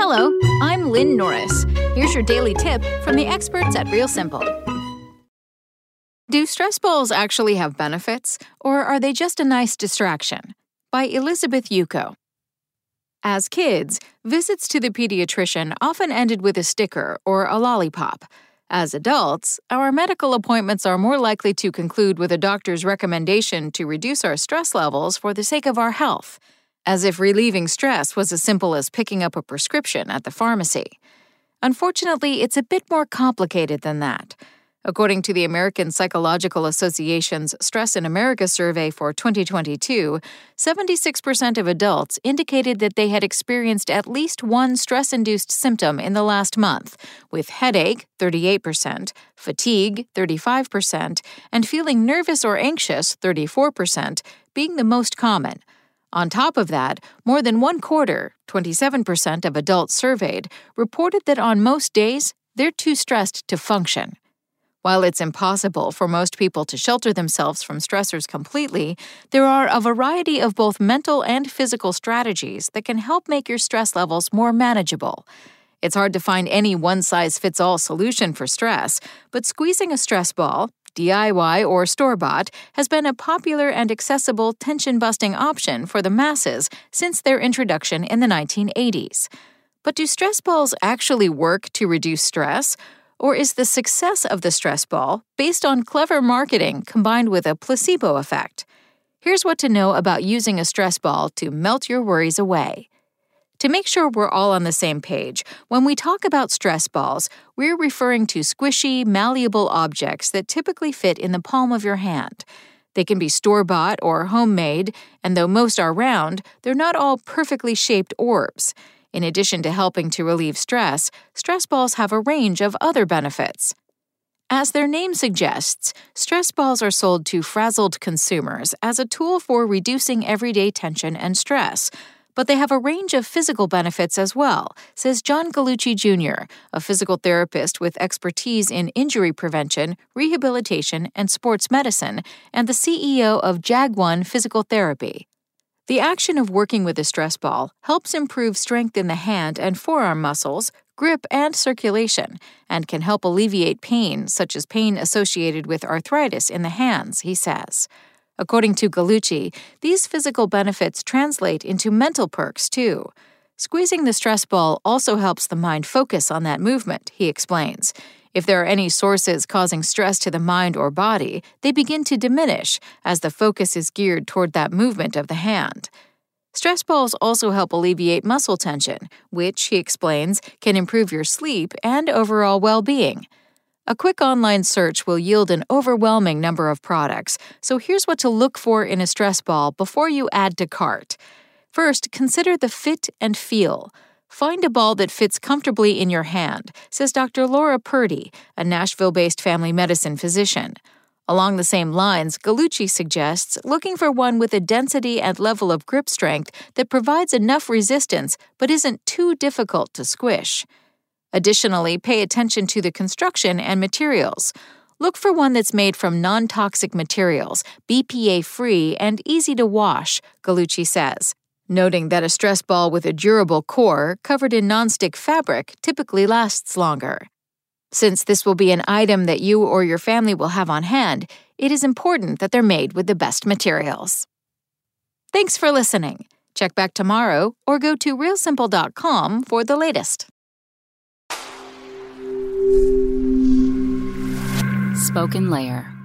Hello, I'm Lynn Norris. Here's your daily tip from the experts at Real Simple. Do stress balls actually have benefits, or are they just a nice distraction? By Elizabeth Yuko. As kids, visits to the pediatrician often ended with a sticker or a lollipop. As adults, our medical appointments are more likely to conclude with a doctor's recommendation to reduce our stress levels for the sake of our health, as if relieving stress was as simple as picking up a prescription at the pharmacy. Unfortunately, it's a bit more complicated than that. According to the American Psychological Association's Stress in America survey for 2022, 76% of adults indicated that they had experienced at least one stress-induced symptom in the last month, with headache, 38%, fatigue, 35%, and feeling nervous or anxious, 34%, being the most common. On top of that, more than one quarter, 27% of adults surveyed, reported that on most days, they're too stressed to function. While it's impossible for most people to shelter themselves from stressors completely, there are a variety of both mental and physical strategies that can help make your stress levels more manageable. It's hard to find any one-size-fits-all solution for stress, but squeezing a stress ball, DIY or store-bought, has been a popular and accessible tension-busting option for the masses since their introduction in the 1980s. But do stress balls actually work to reduce stress? Or is the success of the stress ball based on clever marketing combined with a placebo effect? Here's what to know about using a stress ball to melt your worries away. To make sure we're all on the same page, when we talk about stress balls, we're referring to squishy, malleable objects that typically fit in the palm of your hand. They can be store-bought or homemade, and though most are round, they're not all perfectly shaped orbs. In addition to helping to relieve stress, stress balls have a range of other benefits. As their name suggests, stress balls are sold to frazzled consumers as a tool for reducing everyday tension and stress, but they have a range of physical benefits as well, says John Gallucci Jr., a physical therapist with expertise in injury prevention, rehabilitation, and sports medicine, and the CEO of JAG-ONE Physical Therapy. The action of working with a stress ball helps improve strength in the hand and forearm muscles, grip, and circulation, and can help alleviate pain, such as pain associated with arthritis in the hands, he says. According to Gallucci, these physical benefits translate into mental perks, too. Squeezing the stress ball also helps the mind focus on that movement, he explains. If there are any sources causing stress to the mind or body, they begin to diminish as the focus is geared toward that movement of the hand. Stress balls also help alleviate muscle tension, which, he explains, can improve your sleep and overall well-being. A quick online search will yield an overwhelming number of products, so here's what to look for in a stress ball before you add to cart. First, consider the fit and feel. Find a ball that fits comfortably in your hand, says Dr. Laura Purdy, a Nashville-based family medicine physician. Along the same lines, Gallucci suggests looking for one with a density and level of grip strength that provides enough resistance but isn't too difficult to squish. Additionally, pay attention to the construction and materials. Look for one that's made from non-toxic materials, BPA-free, and easy to wash, Gallucci says, noting that a stress ball with a durable core covered in nonstick fabric typically lasts longer. Since this will be an item that you or your family will have on hand, it is important that they're made with the best materials. Thanks for listening. Check back tomorrow or go to realsimple.com for the latest. Spoken Layer.